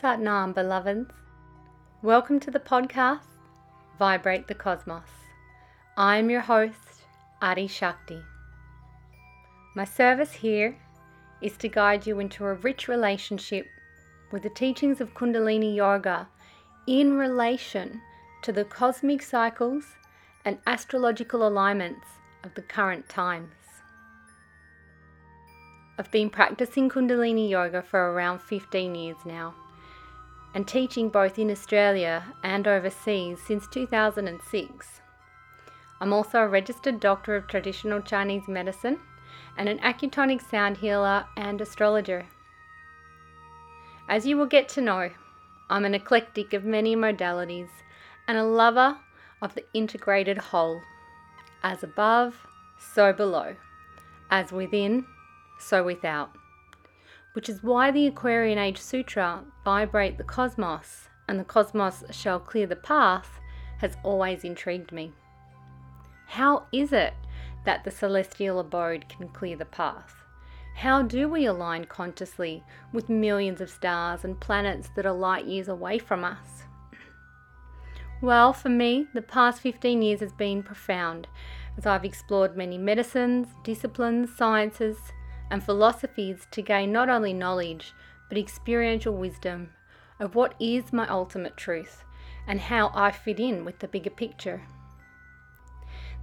Sat Nam, beloveds. Welcome to the podcast, Vibrate the Cosmos. I am your host, Adi Shakti. My service here is to guide you into a rich relationship with the teachings of Kundalini Yoga in relation to the cosmic cycles and astrological alignments of the current times. I've been practicing Kundalini Yoga for around 15 years now and teaching both in Australia and overseas since 2006. I'm also a registered doctor of traditional Chinese medicine and an acutonic sound healer and astrologer. As you will get to know, I'm an eclectic of many modalities and a lover of the integrated whole. As above, so below. As within, so without, which is why the Aquarian Age Sutra, Vibrate the Cosmos, and the cosmos shall clear the path, has always intrigued me. How is it that the celestial abode can clear the path? How do we align consciously with millions of stars and planets that are light years away from us? Well, for me, the past 15 years has been profound, as I've explored many medicines, disciplines, sciences, and philosophies to gain not only knowledge, but experiential wisdom of what is my ultimate truth and how I fit in with the bigger picture.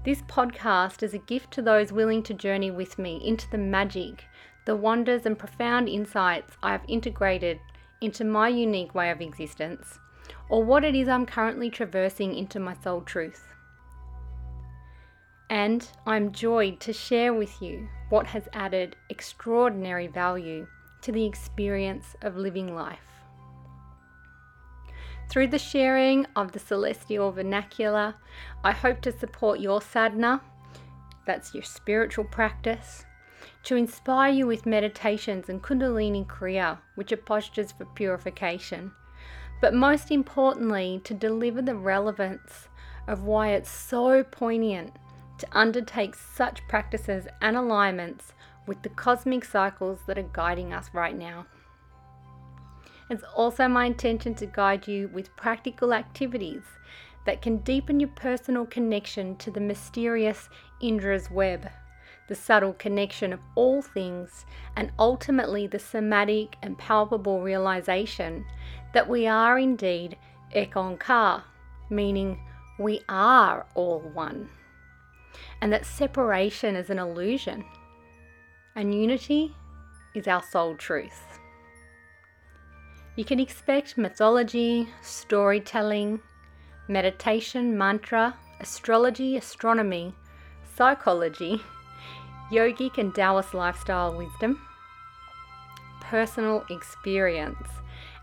This podcast is a gift to those willing to journey with me into the magic, the wonders and profound insights I have integrated into my unique way of existence, or what it is I'm currently traversing into my soul truth. And I'm joyed to share with you what has added extraordinary value to the experience of living life. Through the sharing of the celestial vernacular, I hope to support your sadhana, that's your spiritual practice, to inspire you with meditations and Kundalini Kriya, which are postures for purification, but most importantly, to deliver the relevance of why it's so poignant to undertake such practices and alignments with the cosmic cycles that are guiding us right now. It's also my intention to guide you with practical activities that can deepen your personal connection to the mysterious Indra's web, the subtle connection of all things, and ultimately the somatic and palpable realization that we are indeed Ekonka, meaning we are all one. And that separation is an illusion, and unity is our soul truth. You can expect mythology, storytelling, meditation, mantra, astrology, astronomy, psychology, yogic and Taoist lifestyle wisdom, personal experience,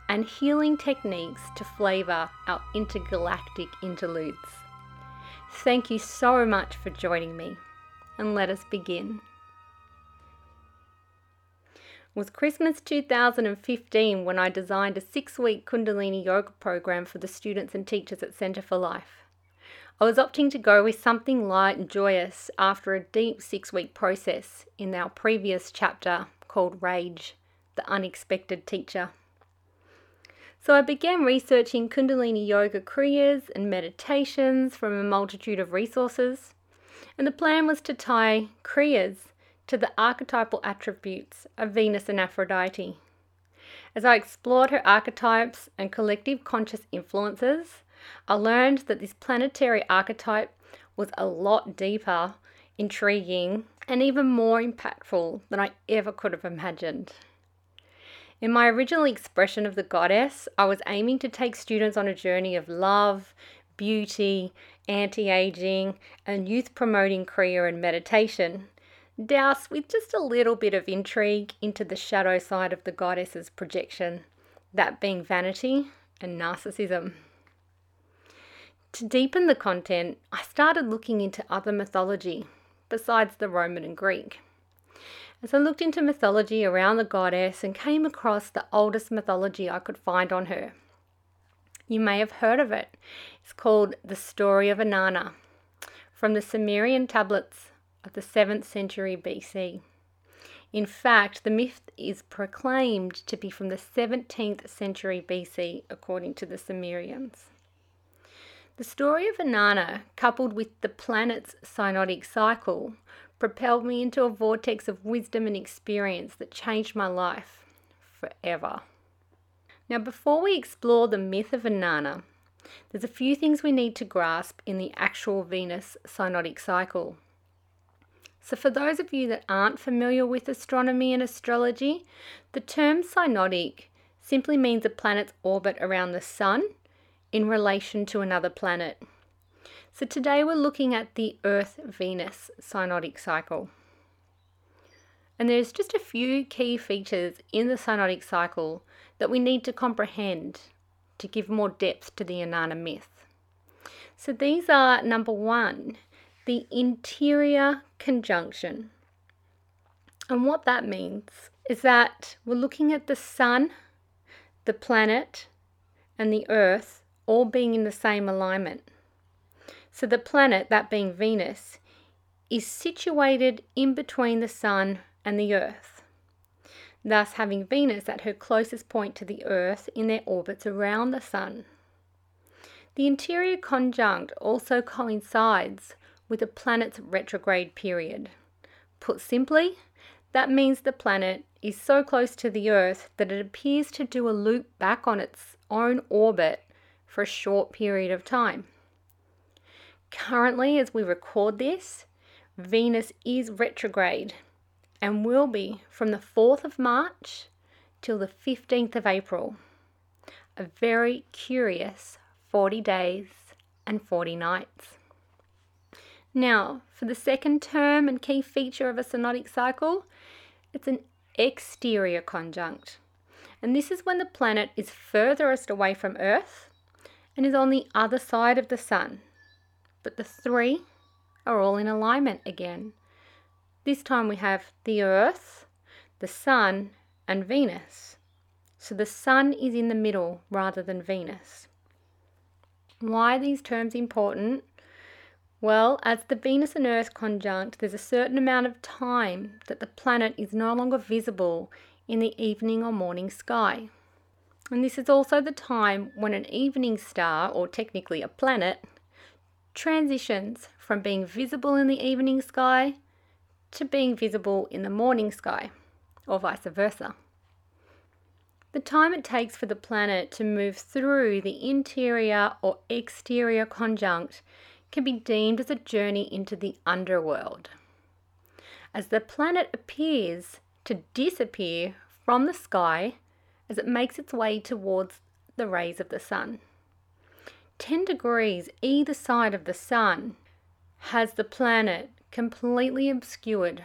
and healing techniques to flavour our intergalactic interludes. Thank you so much for joining me, and let us begin. It was Christmas 2015 when I designed a 6-week Kundalini Yoga program for the students and teachers at Centre for Life. I was opting to go with something light and joyous after a deep 6-week process in our previous chapter called Rage, The Unexpected Teacher. So I began researching Kundalini Yoga Kriyas and meditations from a multitude of resources, and the plan was to tie Kriyas to the archetypal attributes of Venus and Aphrodite. As I explored her archetypes and collective conscious influences, I learned that this planetary archetype was a lot deeper, intriguing, and even more impactful than I ever could have imagined. In my original expression of the goddess, I was aiming to take students on a journey of love, beauty, anti-aging, and youth-promoting Kriya and meditation, doused with just a little bit of intrigue into the shadow side of the goddess's projection, that being vanity and narcissism. To deepen the content, I started looking into other mythology, besides the Roman and Greek. As I looked into mythology around the goddess and came across the oldest mythology I could find on her. You may have heard of it. It's called The Story of Inanna, from the Sumerian tablets of the 7th century BC. In fact, the myth is proclaimed to be from the 17th century BC, according to the Sumerians. The story of Inanna, coupled with the planet's synodic cycle, propelled me into a vortex of wisdom and experience that changed my life forever. Now, before we explore the myth of Inanna, there's a few things we need to grasp in the actual Venus synodic cycle. So for those of you that aren't familiar with astronomy and astrology, the term synodic simply means a planet's orbit around the sun in relation to another planet. So today we're looking at the Earth-Venus synodic cycle. And there's just a few key features in the synodic cycle that we need to comprehend to give more depth to the Inanna myth. So these are, number one, the interior conjunction. And what that means is that we're looking at the sun, the planet, and the earth all being in the same alignment. So the planet, that being Venus, is situated in between the sun and the earth, thus having Venus at her closest point to the earth in their orbits around the sun. The interior conjunct also coincides with a planet's retrograde period. Put simply, that means the planet is so close to the earth that it appears to do a loop back on its own orbit for a short period of time. Currently, as we record this, Venus is retrograde and will be from the 4th of March till the 15th of April. A very curious 40 days and 40 nights. Now, for the second term and key feature of a synodic cycle, it's an exterior conjunct. And this is when the planet is furthest away from Earth and is on the other side of the sun. But the three are all in alignment again. This time we have the Earth, the Sun, and Venus. So the Sun is in the middle rather than Venus. Why are these terms important? Well, as the Venus and Earth conjunct, there's a certain amount of time that the planet is no longer visible in the evening or morning sky. And this is also the time when an evening star, or technically a planet, transitions from being visible in the evening sky to being visible in the morning sky, or vice versa. The time it takes for the planet to move through the interior or exterior conjunct can be deemed as a journey into the underworld, as the planet appears to disappear from the sky as it makes its way towards the rays of the sun. 10 degrees either side of the sun has the planet completely obscured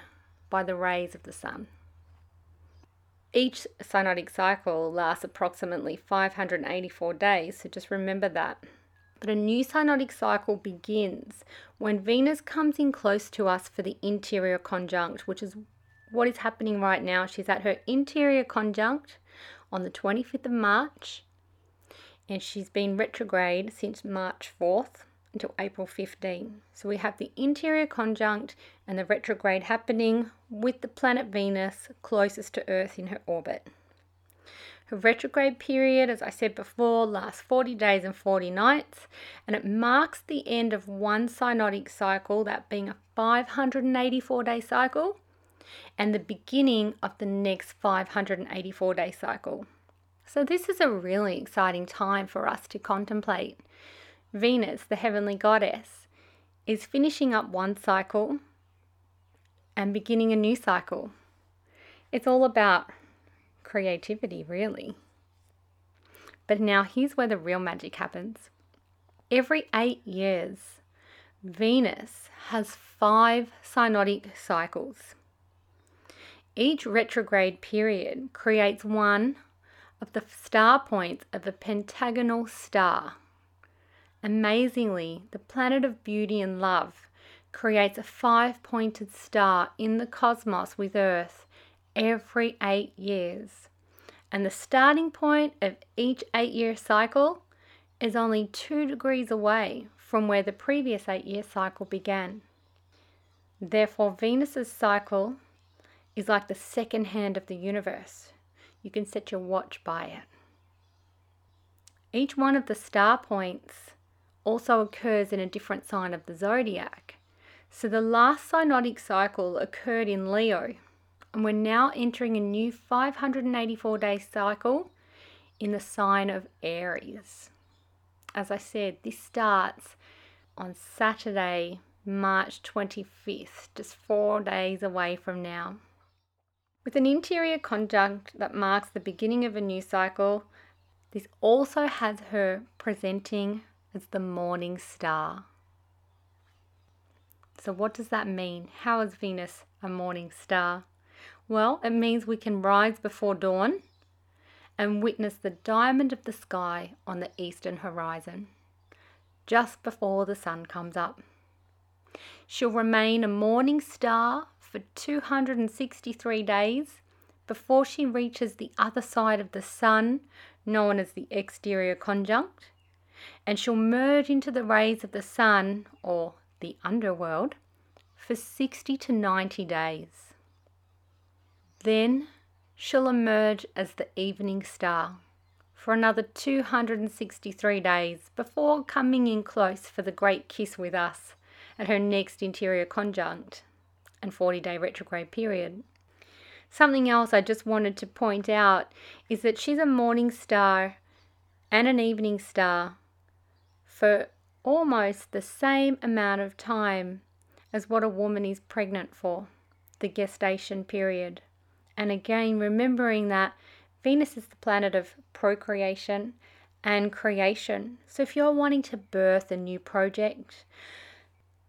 by the rays of the sun. Each synodic cycle lasts approximately 584 days, so just remember that. But a new synodic cycle begins when Venus comes in close to us for the interior conjunct, which is what is happening right now. She's at her interior conjunct on the 25th of March, and she's been retrograde since March 4th. Until April 15. So we have the interior conjunct and the retrograde happening with the planet Venus closest to Earth in her orbit. Her retrograde period, as I said before, lasts 40 days and 40 nights, and it marks the end of one synodic cycle, that being a 584-day cycle, and the beginning of the next 584-day cycle. So this is a really exciting time for us to contemplate. Venus, the heavenly goddess, is finishing up one cycle and beginning a new cycle. It's all about creativity, really. But now here's where the real magic happens. Every 8 years, Venus has 5 synodic cycles. Each retrograde period creates one of the star points of a pentagonal star. Amazingly, the planet of beauty and love creates a 5-pointed star in the cosmos with Earth every 8 years. And the starting point of each 8-year cycle is only 2 degrees away from where the previous 8-year cycle began. Therefore, Venus's cycle is like the second hand of the universe. You can set your watch by it. Each one of the star points also occurs in a different sign of the zodiac. So the last synodic cycle occurred in Leo, and we're now entering a new 584-day cycle in the sign of Aries. As I said, this starts on Saturday, March 25th, just 4 days away from now. With an interior conjunct that marks the beginning of a new cycle, this also has her presenting as the morning star. So what does that mean? How is Venus a morning star? Well, it means we can rise before dawn and witness the diamond of the sky on the eastern horizon, just before the sun comes up. She'll remain a morning star for 263 days before she reaches the other side of the sun, known as the exterior conjunct, and she'll merge into the rays of the sun, or the underworld, for 60 to 90 days. Then she'll emerge as the evening star for another 263 days before coming in close for the great kiss with us at her next interior conjunct and 40-day retrograde period. Something else I just wanted to point out is that she's a morning star and an evening star for almost the same amount of time as what a woman is pregnant for, the gestation period. And again, remembering that Venus is the planet of procreation and creation. So if you're wanting to birth a new project,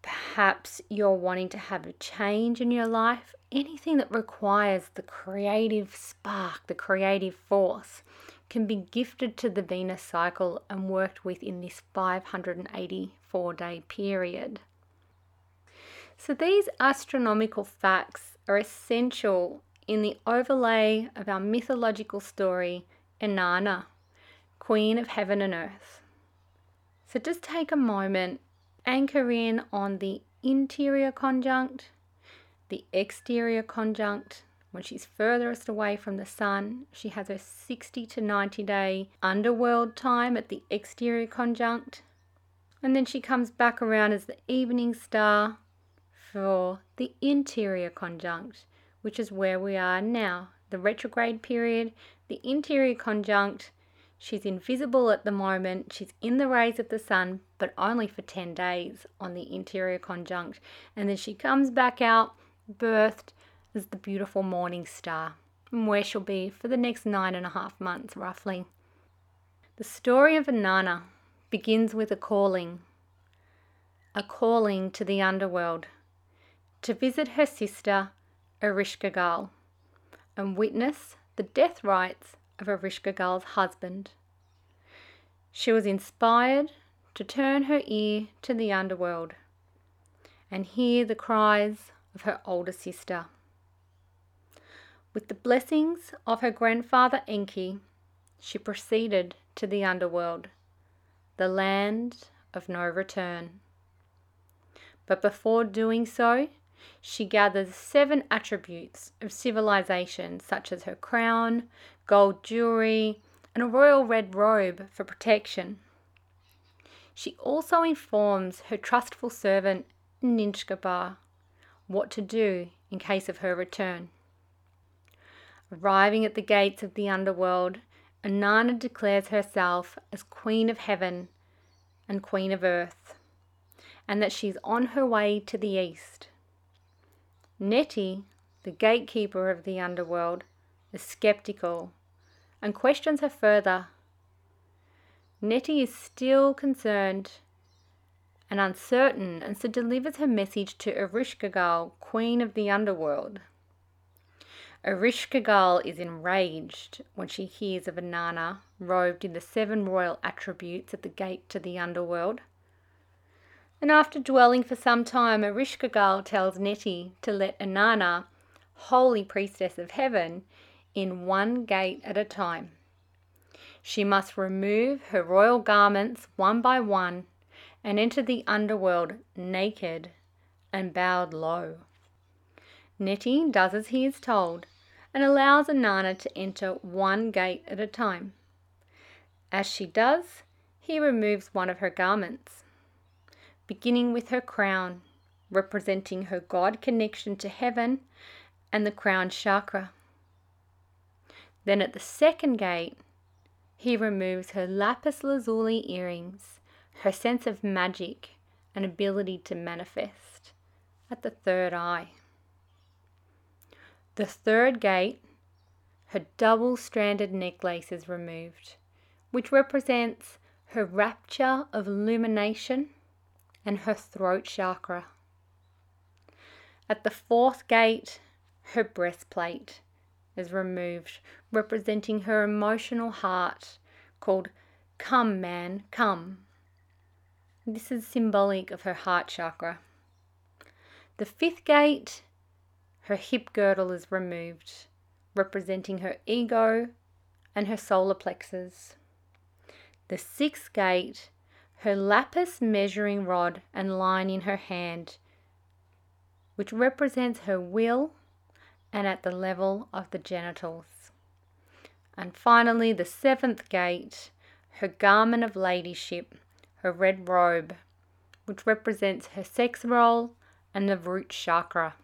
perhaps you're wanting to have a change in your life, anything that requires the creative spark, the creative force, can be gifted to the Venus cycle and worked with in this 584-day period. So these astronomical facts are essential in the overlay of our mythological story, Inanna, Queen of Heaven and Earth. So just take a moment, anchor in on the interior conjunct, the exterior conjunct. When she's furthest away from the sun, she has her 60 to 90 day underworld time at the exterior conjunct. And then she comes back around as the evening star for the interior conjunct, which is where we are now. The retrograde period, the interior conjunct, she's invisible at the moment. She's in the rays of the sun, but only for 10 days on the interior conjunct. And then she comes back out, birthed, is the beautiful morning star, where she'll be for the next 9.5 months roughly. The story of Inanna begins with a calling to the underworld, to visit her sister Ereshkigal and witness the death rites of Ereshkigal's husband. She was inspired to turn her ear to the underworld and hear the cries of her older sister. With the blessings of her grandfather Enki, she proceeded to the underworld, the land of no return. But before doing so, she gathers 7 attributes of civilization, such as her crown, gold jewelry, and a royal red robe for protection. She also informs her trustful servant Ninchkabar what to do in case of her return. Arriving at the gates of the underworld, Inanna declares herself as Queen of Heaven and Queen of Earth, and that she's on her way to the east. Nettie, the gatekeeper of the underworld, is skeptical and questions her further. Nettie is still concerned and uncertain, and so delivers her message to Ereshkigal, Queen of the Underworld. Ereshkigal is enraged when she hears of Inanna robed in the 7 royal attributes at the gate to the underworld. And after dwelling for some time, Ereshkigal tells Nettie to let Inanna, holy priestess of heaven, in one gate at a time. She must remove her royal garments one by one and enter the underworld naked and bowed low. Nettie does as he is told and allows Inanna to enter one gate at a time. As she does, he removes one of her garments, beginning with her crown, representing her God connection to heaven and the crown chakra. Then at the second gate, he removes her lapis lazuli earrings, her sense of magic and ability to manifest, at the third eye. The third gate, her double-stranded necklace is removed, which represents her rapture of illumination and her throat chakra. At the fourth gate, her breastplate is removed, representing her emotional heart called Come Man, Come. This is symbolic of her heart chakra. The fifth gate, her hip girdle is removed, representing her ego and her solar plexus. The sixth gate, her lapis measuring rod and line in her hand, which represents her will and at the level of the genitals. And finally, the seventh gate, her garment of ladyship, her red robe, which represents her sex role and the root chakra.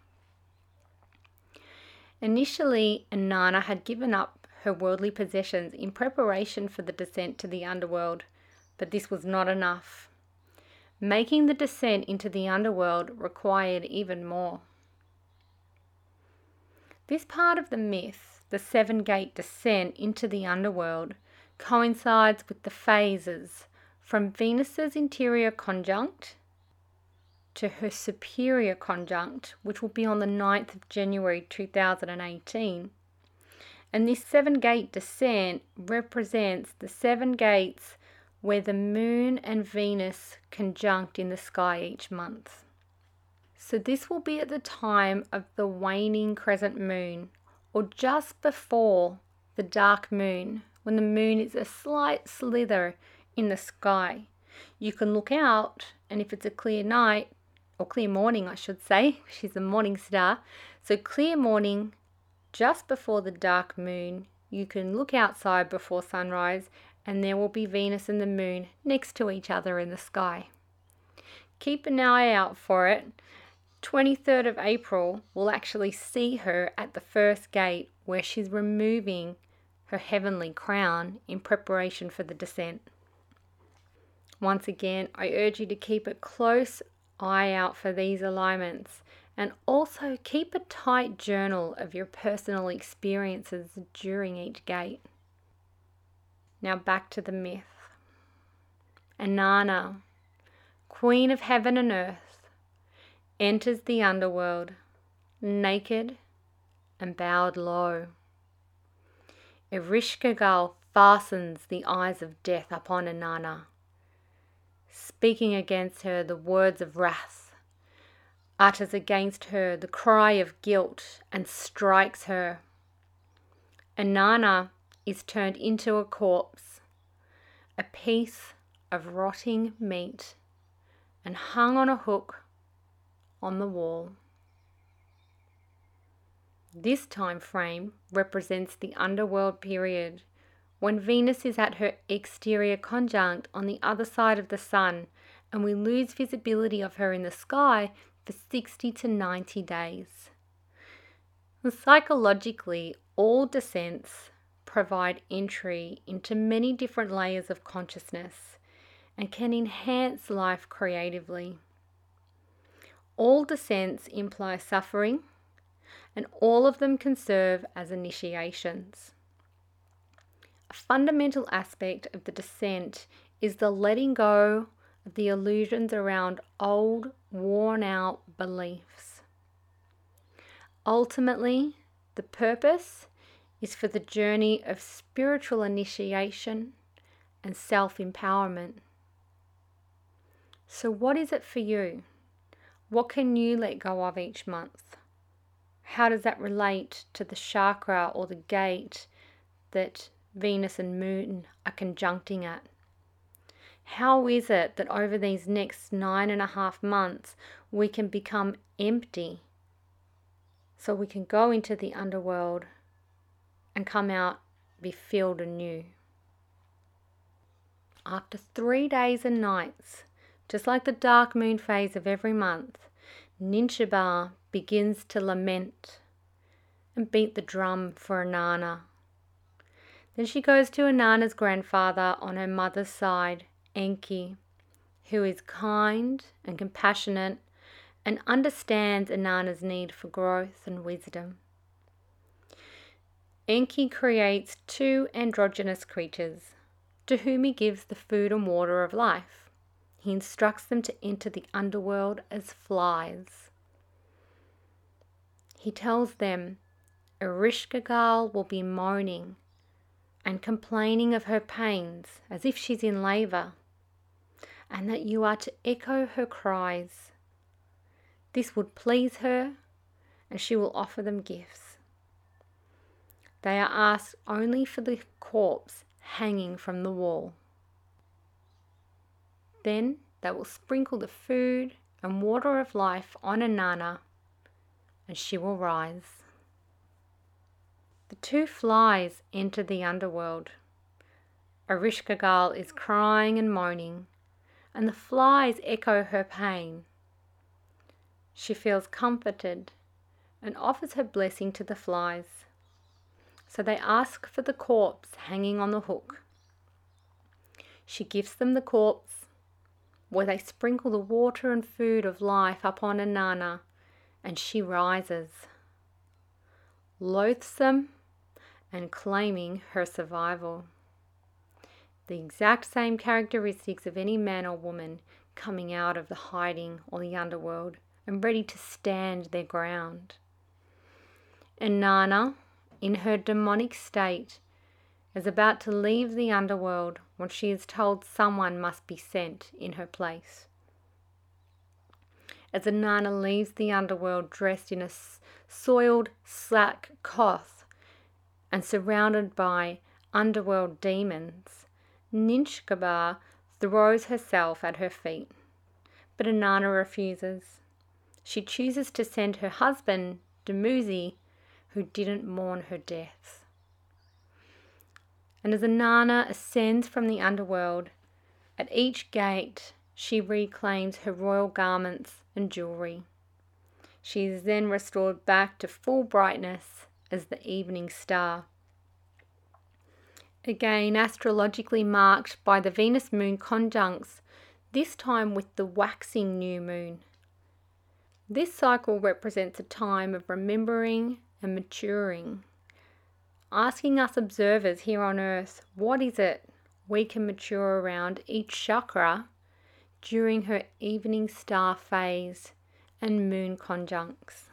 Initially, Inanna had given up her worldly possessions in preparation for the descent to the underworld, but this was not enough. Making the descent into the underworld required even more. This part of the myth, the seven-gate descent into the underworld, coincides with the phases from Venus's interior conjunct to her superior conjunct, which will be on the 9th of January 2018. And this seven-gate descent represents the seven gates where the Moon and Venus conjunct in the sky each month. So this will be at the time of the waning crescent moon, or just before the dark moon, when the moon is a slight slither in the sky. You can look out, and if it's a clear night, or clear morning I should say, she's a morning star, so clear morning just before the dark moon, you can look outside before sunrise, and there will be Venus and the moon next to each other in the sky. Keep an eye out for it. 23rd of April, we'll actually see her at the first gate where she's removing her heavenly crown in preparation for the descent. Once again, I urge you to keep a close eye out for these alignments, and also keep a tight journal of your personal experiences during each gate. Now back to the myth. Inanna, Queen of Heaven and Earth, enters the underworld, naked and bowed low. Ereshkigal fastens the eyes of death upon Inanna, speaking against her the words of wrath, utters against her the cry of guilt, and strikes her. Inanna is turned into a corpse, a piece of rotting meat, and hung on a hook on the wall. This time frame represents the underworld period when Venus is at her exterior conjunct on the other side of the sun, and we lose visibility of her in the sky for 60 to 90 days. Psychologically, all descents provide entry into many different layers of consciousness and can enhance life creatively. All descents imply suffering, and all of them can serve as initiations. A fundamental aspect of the descent is the letting go of the illusions around old, worn-out beliefs. Ultimately, the purpose is for the journey of spiritual initiation and self-empowerment. So what is it for you? What can you let go of each month? How does that relate to the chakra or the gate that Venus and Moon are conjuncting at? How is it that over these next 9.5 months we can become empty So we can go into the underworld and come out, be filled anew. After 3 days and nights, just like the dark moon phase of every month, Ninshubur begins to lament and beat the drum for Inanna. Then she goes to Inanna's grandfather on her mother's side, Enki, who is kind and compassionate and understands Inanna's need for growth and wisdom. Enki creates 2 androgynous creatures to whom he gives the food and water of life. He instructs them to enter the underworld as flies. He tells them Ereshkigal will be moaning and complaining of her pains as if she's in labour, and that you are to echo her cries. This would please her, and she will offer them gifts. They are asked only for the corpse hanging from the wall. Then they will sprinkle the food and water of life on Inanna, and she will rise. The 2 flies enter the underworld. Ereshkigal is crying and moaning, and the flies echo her pain. She feels comforted and offers her blessing to the flies. So they ask for the corpse hanging on the hook. She gives them the corpse, where they sprinkle the water and food of life upon Inanna, and she rises, loathsome and claiming her survival. The exact same characteristics of any man or woman coming out of the hiding or the underworld and ready to stand their ground. Inanna, in her demonic state, is about to leave the underworld when she is told someone must be sent in her place. As Inanna leaves the underworld dressed in a soiled sackcloth and surrounded by underworld demons, Ninchkabar throws herself at her feet. But Inanna refuses. She chooses to send her husband, Dumuzi, who didn't mourn her death. And as Inanna ascends from the underworld, at each gate she reclaims her royal garments and jewellery. She is then restored back to full brightness as the evening star. Again, astrologically marked by the Venus moon conjuncts, this time with the waxing new moon. This cycle represents a time of remembering and maturing, asking us observers here on Earth, what is it we can mature around each chakra during her evening star phase and moon conjuncts?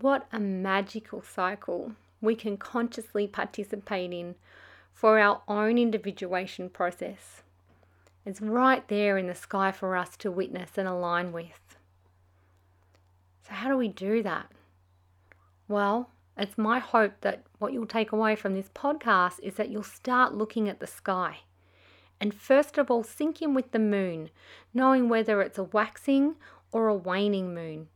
What a magical cycle we can consciously participate in for our own individuation process. It's right there in the sky for us to witness and align with. So how do we do that? Well, it's my hope that what you'll take away from this podcast is that you'll start looking at the sky. And first of all, sink in with the moon, knowing whether it's a waxing or a waning moon.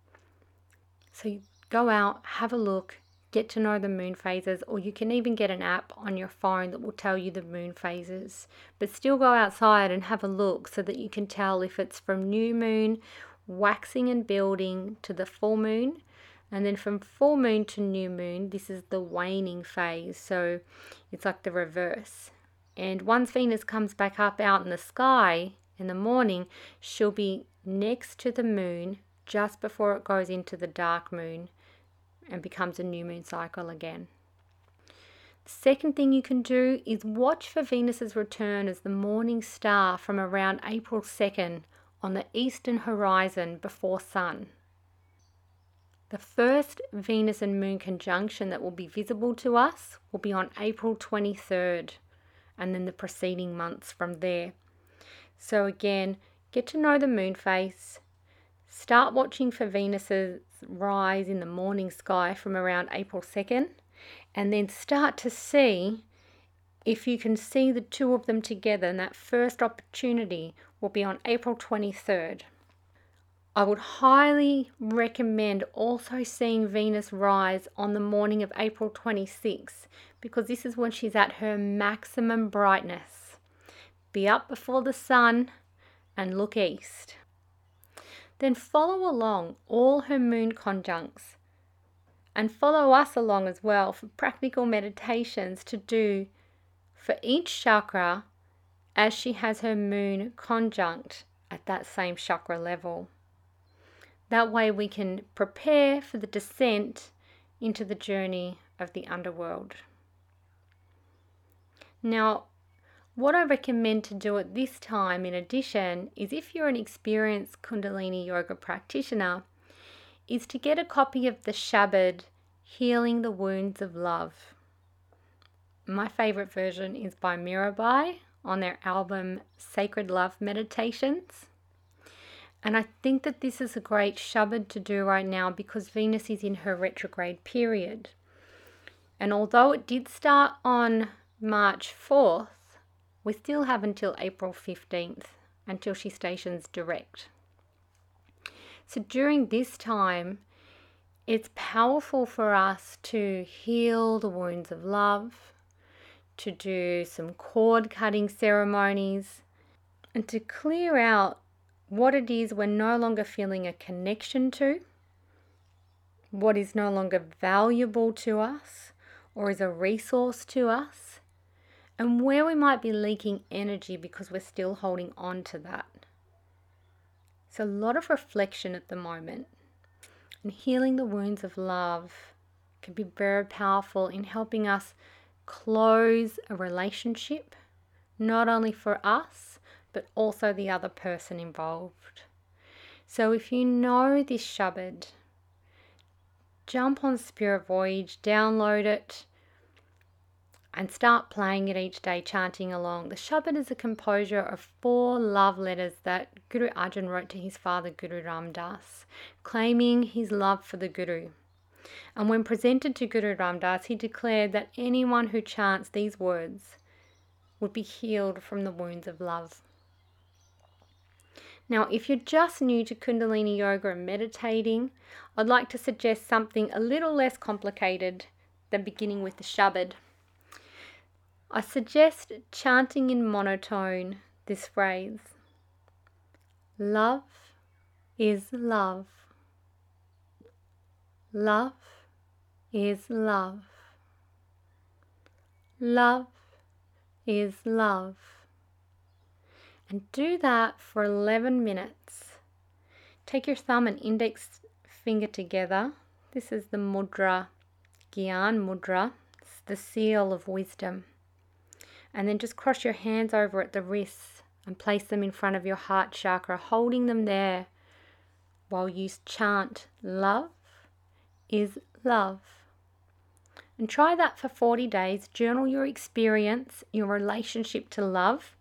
So you go out, have a look, get to know the moon phases, or you can even get an app on your phone that will tell you the moon phases. But still go outside and have a look so that you can tell if it's from new moon, waxing and building to the full moon. And then from full moon to new moon, this is the waning phase. So it's like the reverse. And once Venus comes back up out in the sky in the morning, she'll be next to the moon just before it goes into the dark moon and becomes a new moon cycle again. The second thing you can do is watch for Venus's return as the morning star from around April 2nd on the eastern horizon before sun. The first Venus and moon conjunction that will be visible to us will be on April 23rd, and then the preceding months from there. So again, get to know the moon phase. Start watching for Venus's rise in the morning sky from around April 2nd, and then start to see if you can see the 2 of them together, and that first opportunity will be on April 23rd. I would highly recommend also seeing Venus rise on the morning of April 26th, because this is when she's at her maximum brightness. Be up before the sun and look east. Then follow along all her moon conjuncts, and follow us along as well for practical meditations to do for each chakra as she has her moon conjunct at that same chakra level. That way we can prepare for the descent into the journey of the underworld. Now, what I recommend to do at this time in addition is, if you're an experienced Kundalini Yoga practitioner, is to get a copy of the Shabad, Healing the Wounds of Love. My favourite version is by Mirabai on their album Sacred Love Meditations. And I think that this is a great Shabad to do right now because Venus is in her retrograde period. And although it did start on March 4th, we still have until April 15th, until she stations direct. So during this time, it's powerful for us to heal the wounds of love, to do some cord cutting ceremonies, and to clear out what it is we're no longer feeling a connection to, what is no longer valuable to us or is a resource to us, and where we might be leaking energy because we're still holding on to that. So a lot of reflection at the moment. And healing the wounds of love can be very powerful in helping us close a relationship, not only for us, but also the other person involved. So if you know this Shabad, jump on Spirit Voyage, download it, and start playing it each day, chanting along. The Shabad is a composure of 4 love letters that Guru Arjan wrote to his father, Guru Ram Das, claiming his love for the Guru. And when presented to Guru Ram Das, he declared that anyone who chants these words would be healed from the wounds of love. Now, if you're just new to Kundalini Yoga and meditating, I'd like to suggest something a little less complicated than beginning with the Shabad. I suggest chanting in monotone this phrase: love is love. Love is love. Love is love. And do that for 11 minutes. Take your thumb and index finger together. This is the mudra, Gyan mudra. It's the seal of wisdom. And then just cross your hands over at the wrists and place them in front of your heart chakra, holding them there while you chant love is love. And try that for 40 days. Journal your experience, your relationship to love,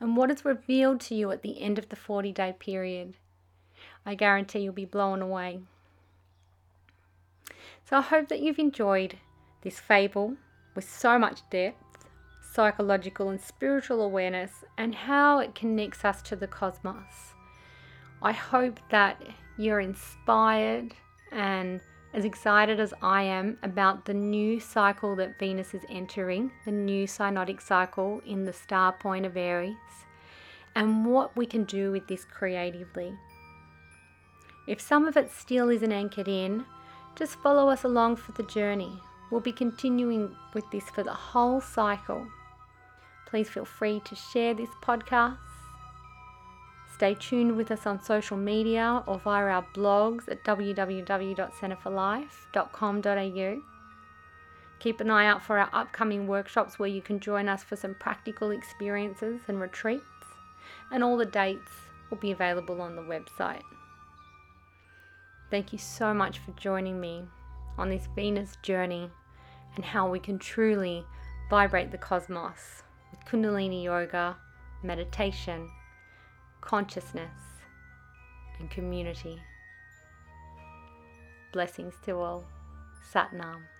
and what is revealed to you at the end of the 40-day period. I guarantee you'll be blown away. So I hope that you've enjoyed this fable with so much depth, psychological and spiritual awareness, and how it connects us to the cosmos. I hope that you're inspired and as excited as I am about the new cycle that Venus is entering, the new synodic cycle in the star point of Aries, and what we can do with this creatively. If some of it still isn't anchored in, just follow us along for the journey. We'll be continuing with this for the whole cycle. Please feel free to share this podcast. Stay tuned with us on social media or via our blogs at www.centreforlife.com.au. Keep an eye out for our upcoming workshops where you can join us for some practical experiences and retreats, and all the dates will be available on the website. Thank you so much for joining me on this Venus journey and how we can truly vibrate the cosmos with Kundalini Yoga, meditation, consciousness, and community. Blessings to all. Sat Nam.